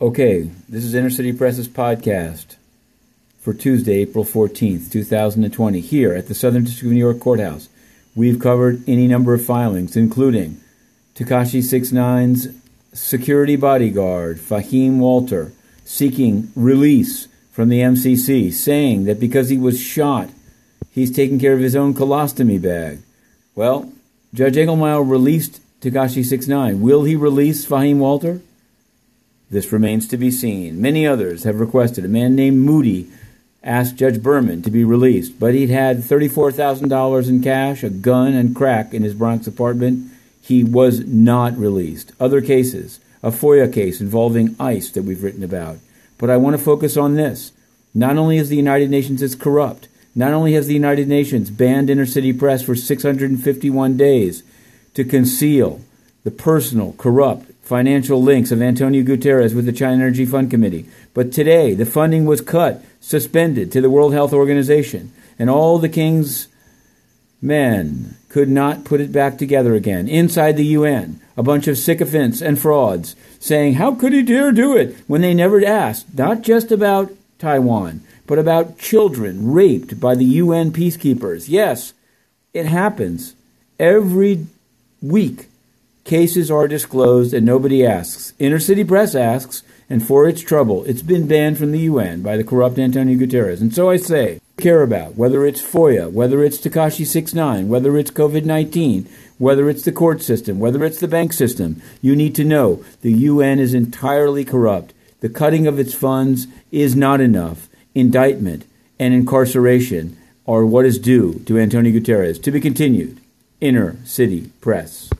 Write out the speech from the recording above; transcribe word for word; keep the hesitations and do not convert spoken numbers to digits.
Okay, this is Inner City Press's podcast for Tuesday, April fourteenth, two thousand twenty, here at the Southern District of New York Courthouse. We've covered any number of filings, including Tekashi six nine nine's security bodyguard, Fahim Walter, seeking release from the M C C, saying that because he was shot, he's taking care of his own colostomy bag. Well, Judge Engelmayer released Tekashi six nine nine. Will he release Fahim Walter? This remains to be seen. Many others have requested. A man named Moody asked Judge Berman to be released, but he'd had thirty-four thousand dollars in cash, a gun, and crack in his Bronx apartment. He was not released. Other cases, a FOIA case involving ICE that we've written about. But I want to focus on this. Not only is the United Nations is corrupt, not only has the United Nations banned Inner City Press for six hundred fifty-one days to conceal the personal, corrupt, financial links of Antonio Guterres with the China Energy Fund Committee. But today, the funding was cut, suspended to the World Health Organization, and all the king's men could not put it back together again. Inside the U N, a bunch of sycophants and frauds saying, how could he dare do it, when they never asked, not just about Taiwan, but about children raped by the U N peacekeepers. Yes, it happens. Every week, cases are disclosed and nobody asks. Inner City Press asks, and for its trouble, it's been banned from the U N by the corrupt Antonio Guterres. And so I say, care about, whether it's FOIA, whether it's Tekashi six nine nine, whether it's COVID nineteen, whether it's the court system, whether it's the bank system, you need to know the U N is entirely corrupt. The cutting of its funds is not enough. Indictment and incarceration are what is due to Antonio Guterres. To be continued, Inner City Press.